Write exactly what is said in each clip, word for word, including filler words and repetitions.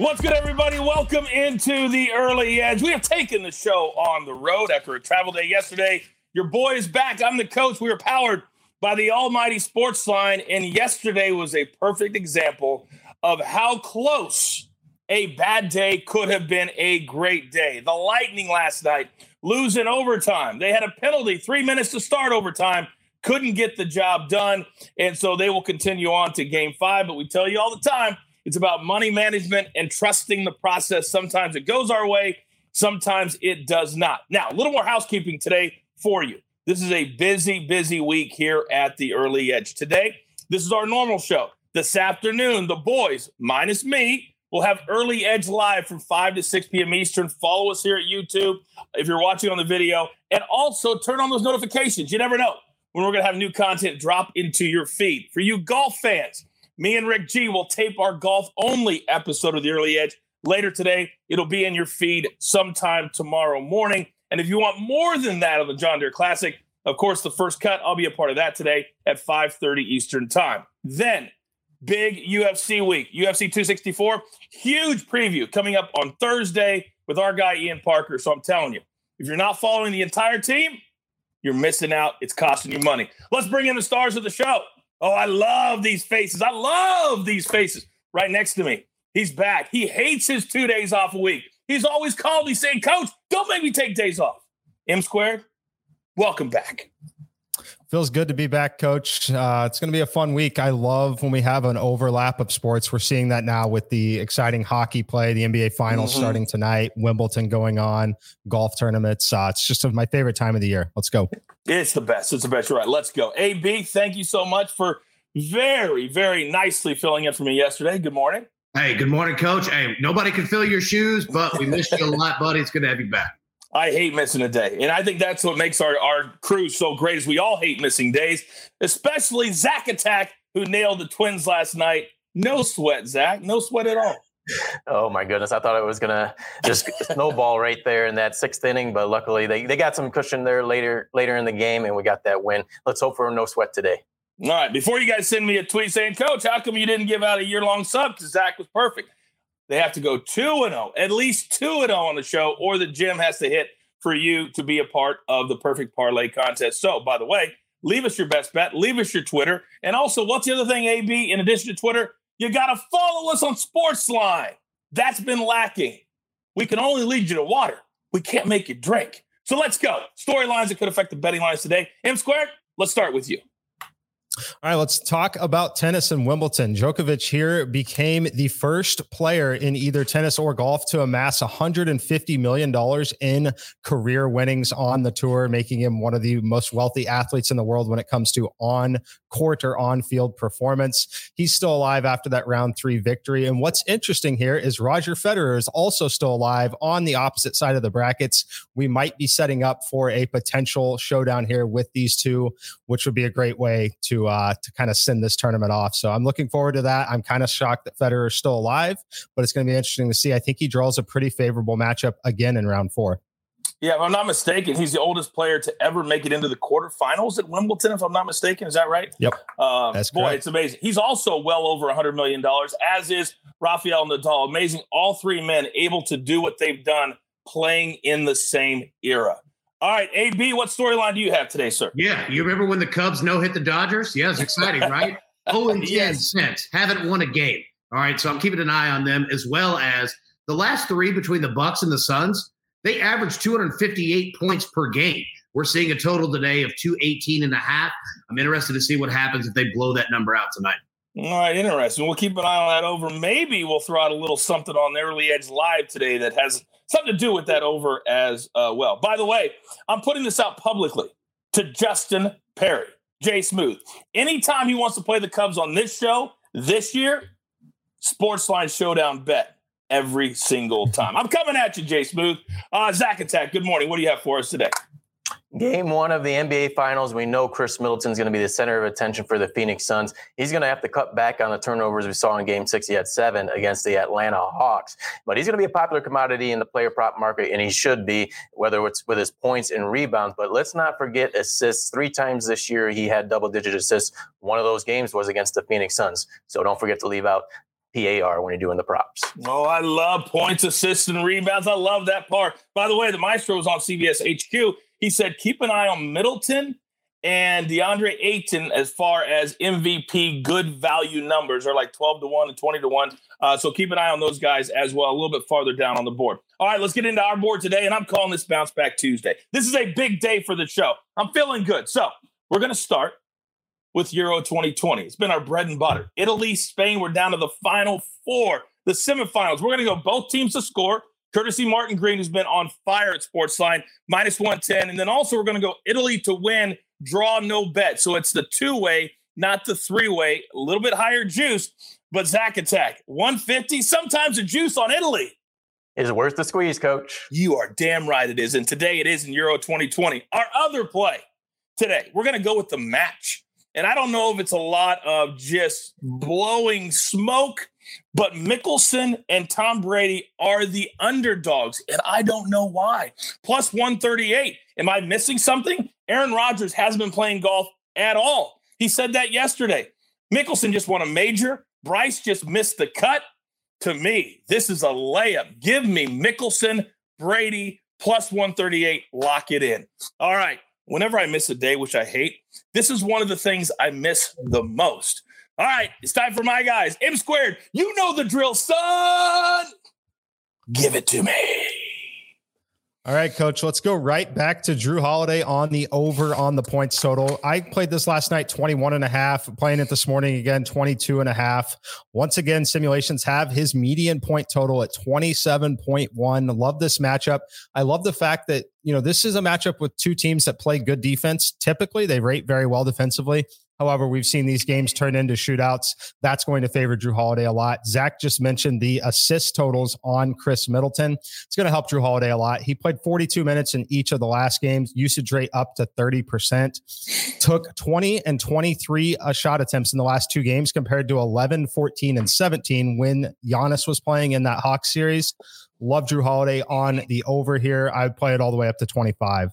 What's good, everybody? Welcome into the Early Edge. We have taken the show on the road after a travel day yesterday. Your boy is back. I'm the coach. We are powered by the Almighty Sports Line, and yesterday was a perfect example of how close a bad day could have been a great day. The Lightning last night losing overtime. They had a penalty, three minutes to start overtime, couldn't get the job done, and so they will continue on to game five. But we tell you all the time, it's about money management and trusting the process. Sometimes it goes our way, sometimes it does not. Now, a little more housekeeping today for you. This is a busy, busy week here at the Early Edge. Today, this is our normal show. This afternoon, the boys, minus me, will have Early Edge Live from five to six p.m. Eastern. Follow us here at YouTube if you're watching on the video. And also turn on those notifications. You never know when we're going to have new content drop into your feed. For you golf fans, me and Rick G will tape our golf-only episode of the Early Edge later today. It'll be in your feed sometime tomorrow morning. And if you want more than that on the John Deere Classic, of course, the First Cut, I'll be a part of that today at five thirty Eastern time. Then, big U F C week, U F C two sixty-four, huge preview coming up on Thursday with our guy Ian Parker. So I'm telling you, if you're not following the entire team, you're missing out. It's costing you money. Let's bring in the stars of the show. Oh, I love these faces. I love these faces. Right next to me, he's back. He hates his two days off a week. He's always called me saying, Coach, don't make me take days off. M squared, welcome back. Feels good to be back, Coach. Uh, it's going to be a fun week. I love when we have an overlap of sports. We're seeing that now with the exciting hockey play, the N B A Finals mm-hmm. starting tonight, Wimbledon going on, golf tournaments. Uh, it's just my favorite time of the year. Let's go. It's the best. It's the best. You're right. Let's go. A B, thank you so much for very, very nicely filling in for me yesterday. Good morning. Hey, good morning, Coach. Hey, nobody can fill your shoes, but we missed you a lot, buddy. It's good to have you back. I hate missing a day, and I think that's what makes our, our crew so great is we all hate missing days, especially Zach Attack, who nailed the Twins last night. No sweat, Zach. No sweat at all. Oh, my goodness. I thought it was going to just snowball right there in that sixth inning, but luckily they, they got some cushion there later later in the game, and we got that win. Let's hope for no sweat today. All right, before you guys send me a tweet saying, Coach, how come you didn't give out a year-long sub because Zach was perfect? They have to go two and oh, at least two and oh on the show, or the gym has to hit for you to be a part of the Perfect Parlay contest. So, by the way, leave us your best bet. Leave us your Twitter. And also, what's the other thing, A B, in addition to Twitter? You got to follow us on Sportsline. That's been lacking. We can only lead you to water. We can't make you drink. So let's go. Storylines that could affect the betting lines today. M Squared, let's start with you. All right, let's talk about tennis and Wimbledon. Djokovic here became the first player in either tennis or golf to amass one hundred fifty million dollars in career winnings on the tour, making him one of the most wealthy athletes in the world when it comes to on-court or on-field performance. He's still alive after that round three victory. And what's interesting here is Roger Federer is also still alive on the opposite side of the brackets. We might be setting up for a potential showdown here with these two, which would be a great way to Uh, to kind of send this tournament off. So I'm looking forward to that. I'm kind of shocked that Federer is still alive, but it's going to be interesting to see. I think he draws a pretty favorable matchup again in round four. Yeah, if I'm not mistaken, he's the oldest player to ever make it into the quarterfinals at Wimbledon, if I'm not mistaken. Is that right? Yep. Uh, That's boy, correct. It's amazing. He's also well over one hundred million dollars, as is Rafael Nadal. Amazing. All three men able to do what they've done playing in the same era. All right, A B, what storyline do you have today, sir? Yeah, you remember when the Cubs no-hit the Dodgers? Yeah, it's exciting, right? oh and ten yes. Cents, haven't won a game. All right, so I'm keeping an eye on them, as well as the last three between the Bucks and the Suns. They averaged two hundred fifty-eight points per game. We're seeing a total today of two eighteen and a half. I'm interested to see what happens if they blow that number out tonight. All right, interesting. We'll keep an eye on that over. Maybe we'll throw out a little something on the Early Edge Live today that has something to do with that over as uh, well. By the way, I'm putting this out publicly to Justin Perry, Jay Smooth. Anytime he wants to play the Cubs on this show this year, Sportsline Showdown bet every single time. I'm coming at you, Jay Smooth. Uh, Zach Attack, good morning. What do you have for us today? Game one of the N B A Finals, we know Chris Middleton is going to be the center of attention for the Phoenix Suns. He's going to have to cut back on the turnovers we saw in Game six. He had seven against the Atlanta Hawks. But he's going to be a popular commodity in the player prop market, and he should be, whether it's with his points and rebounds. But let's not forget assists. Three times this year he had double-digit assists. One of those games was against the Phoenix Suns. So don't forget to leave out P A R when you're doing the props. Oh, I love points, assists, and rebounds. I love that part. By the way, the Maestro was on C B S H Q. He said, keep an eye on Middleton and DeAndre Ayton as far as M V P good value numbers are like twelve to one and twenty to one. Uh, so keep an eye on those guys as well, a little bit farther down on the board. All right, let's get into our board today, and I'm calling this Bounce Back Tuesday. This is a big day for the show. I'm feeling good. So we're going to start with Euro twenty twenty. It's been our bread and butter. Italy, Spain, we're down to the final four, the semifinals. We're going to go both teams to score, courtesy Martin Green, who's been on fire at Sportsline, minus one ten. And then also we're going to go Italy to win, draw no bet. So it's the two-way, not the three-way, a little bit higher juice, but Zach Attack, one fifty. Sometimes the juice on Italy is worth the squeeze, Coach. You are damn right it is. And today it is in Euro twenty twenty. Our other play today, we're going to go with the match. And I don't know if it's a lot of just blowing smoke, but Mickelson and Tom Brady are the underdogs, and I don't know why. plus one thirty-eight. Am I missing something? Aaron Rodgers hasn't been playing golf at all. He said that yesterday. Mickelson just won a major. Bryce just missed the cut. To me, this is a layup. Give me Mickelson, Brady, plus one thirty-eight. Lock it in. All right. Whenever I miss a day, which I hate, this is one of the things I miss the most. All right, it's time for my guys. M squared, you know the drill, son. Give it to me. All right, Coach, let's go right back to Jrue Holiday on the over on the points total. I played this last night, twenty-one and a half, playing it this morning again, twenty-two and a half. Once again, simulations have his median point total at twenty-seven point one. Love this matchup. I love the fact that, you know, this is a matchup with two teams that play good defense. Typically, they rate very well defensively. However, we've seen these games turn into shootouts. That's going to favor Jrue Holiday a lot. Zach just mentioned the assist totals on Chris Middleton. It's going to help Jrue Holiday a lot. He played forty-two minutes in each of the last games. Usage rate up to thirty percent. Took twenty and twenty-three uh, shot attempts in the last two games compared to eleven, fourteen, and seventeen when Giannis was playing in that Hawks series. Love Jrue Holiday on the over here. I would play it all the way up to twenty-five.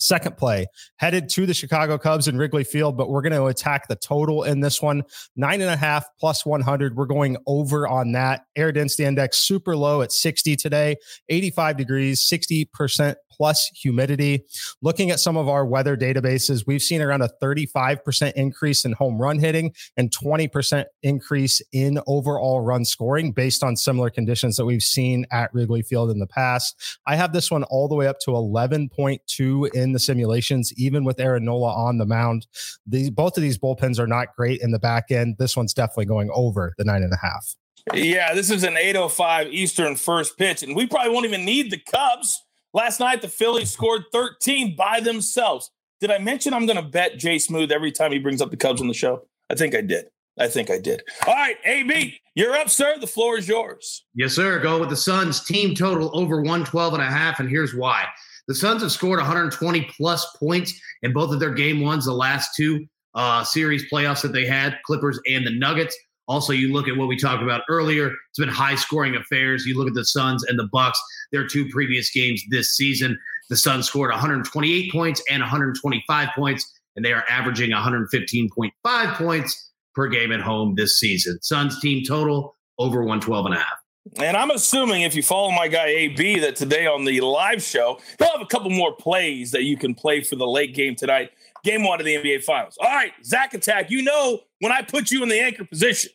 Second play, headed to the Chicago Cubs in Wrigley Field, but we're going to attack the total in this one. Nine and a half plus one hundred. We're going over on that. Air density index super low at sixty today, eighty-five degrees, sixty percent plus humidity. Looking at some of our weather databases, we've seen around a thirty-five percent increase in home run hitting and twenty percent increase in overall run scoring based on similar conditions that we've seen at Wrigley Field in the past. I have this one all the way up to eleven point two in the simulations, even with Aaron Nola on the mound. These, both of these bullpens are not great in the back end. This one's definitely going over the nine and a half. Yeah, this is an eight oh five Eastern first pitch, and we probably won't even need the Cubs. Last night, the Phillies scored thirteen by themselves. Did I mention I'm going to bet Jay Smooth every time he brings up the Cubs on the show? I think I did. I think I did. All right, A B, you're up, sir. The floor is yours. Yes, sir. Go with the Suns. Team total over one twelve and a half, and here's why. The Suns have scored one hundred twenty plus points in both of their game ones, the last two uh, series playoffs that they had, Clippers and the Nuggets. Also, you look at what we talked about earlier. It's been high-scoring affairs. You look at the Suns and the Bucks, their two previous games this season. The Suns scored one hundred twenty-eight points and one hundred twenty-five points, and they are averaging one hundred fifteen point five points per game at home this season. Suns team total over one twelve and a half. And I'm assuming if you follow my guy A B that today on the live show, he'll have a couple more plays that you can play for the late game tonight. Game one of the N B A Finals. All right, Zach Attack, you know when I put you in the anchor position,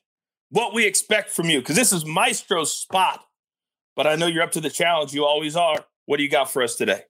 what we expect from you, because this is Maestro's spot. But I know you're up to the challenge. You always are. What do you got for us today?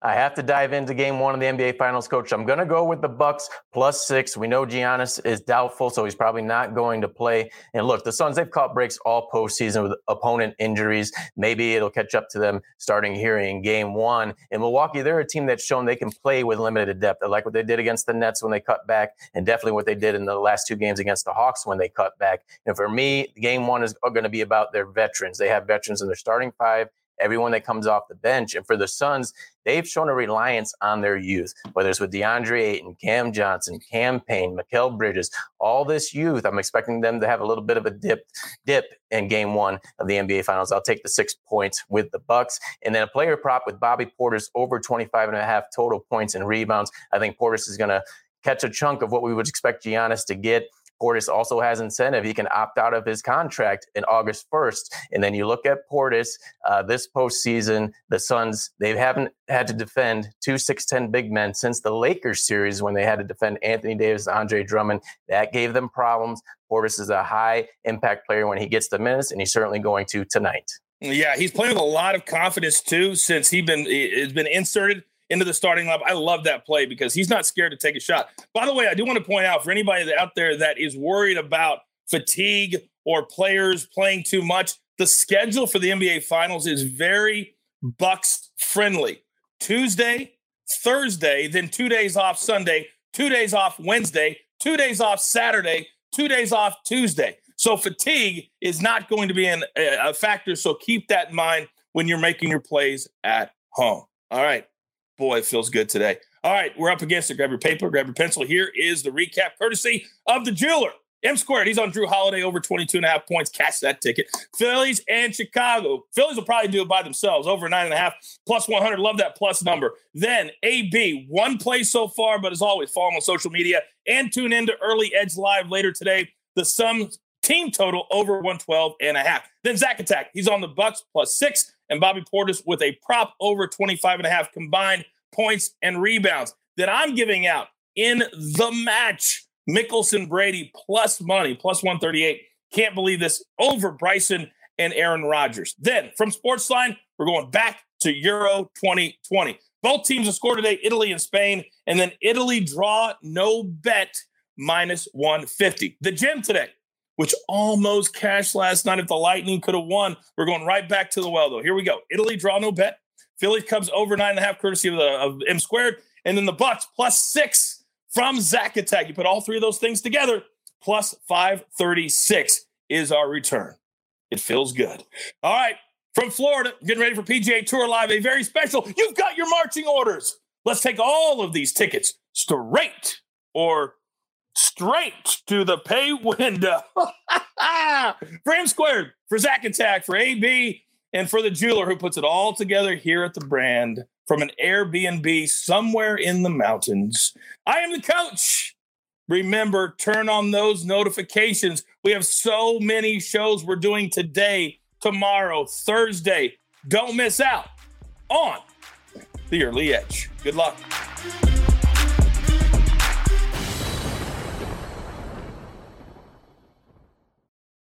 I have to dive into game one of the N B A Finals, Coach. I'm going to go with the Bucks plus six. We know Giannis is doubtful, so he's probably not going to play. And look, the Suns, they've caught breaks all postseason with opponent injuries. Maybe it'll catch up to them starting here in game one. In Milwaukee, they're a team that's shown they can play with limited depth. I like what they did against the Nets when they cut back, and definitely what they did in the last two games against the Hawks when they cut back. And for me, game one is going to be about their veterans. They have veterans in their starting five, everyone that comes off the bench. And for the Suns, they've shown a reliance on their youth, whether it's with DeAndre Ayton, Cam Johnson, Cam Payne, Mikal Bridges, all this youth. I'm expecting them to have a little bit of a dip dip in game one of the N B A Finals. I'll take the six points with the Bucks. And then a player prop with Bobby Portis over twenty-five and a half total points and rebounds. I think Portis is going to catch a chunk of what we would expect Giannis to get. Portis also has incentive. He can opt out of his contract in August first. And then you look at Portis uh, this postseason, the Suns, they haven't had to defend two six ten big men since the Lakers series when they had to defend Anthony Davis, Andre Drummond. That gave them problems. Portis is a high impact player when he gets the minutes, and he's certainly going to tonight. Yeah, he's playing with a lot of confidence, too, since he's been, he's been inserted into the starting lineup. I love that play because he's not scared to take a shot. By the way, I do want to point out for anybody out there that is worried about fatigue or players playing too much, the schedule for the N B A Finals is very Bucks friendly. Tuesday, Thursday, then two days off Sunday, two days off Wednesday, two days off Saturday, two days off Tuesday. So fatigue is not going to be an, a factor. So keep that in mind when you're making your plays at home. All right. Boy, it feels good today. All right, we're up against it. Grab your paper, grab your pencil. Here is the recap, courtesy of the jeweler, M Squared. He's on Jrue Holiday, over twenty-two and a half points. Cash that ticket. Phillies and Chicago. Phillies will probably do it by themselves, over nine and a half, plus one hundred. Love that plus number. Then A B, one play so far, but as always, follow him on social media and tune in to Early Edge Live later today. The Suns team total, over one twelve and a half. Then Zach Attack, he's on the Bucks, plus six. And Bobby Portis with a prop, over twenty-five and a half combined points and rebounds. Then I'm giving out in the match, Mickelson Brady plus money, plus one thirty-eight. Can't believe this, over Bryson and Aaron Rodgers. Then from Sportsline, we're going back to Euro twenty twenty. Both teams will score today, Italy and Spain. And then Italy draw, no bet, minus one fifty. The gym today, which almost cashed last night if the Lightning could have won. We're going right back to the well, though. Here we go. Italy, draw, no bet. Phillies, Cubs, over nine and a half, courtesy of, the, of M Squared. And then the Bucks, plus six from Zach Attack. You put all three of those things together, plus five thirty-six is our return. It feels good. All right, from Florida, getting ready for P G A Tour Live, a very special, you've got your marching orders. Let's take all of these tickets straight or straight to the pay window. For M Squared, for Zach Attack, for A B, and for the jeweler who puts it all together here at the brand from an Airbnb somewhere in the mountains. I am the coach. Remember, turn on those notifications. We have so many shows we're doing today, tomorrow, Thursday. Don't miss out on the Early Edge. Good luck.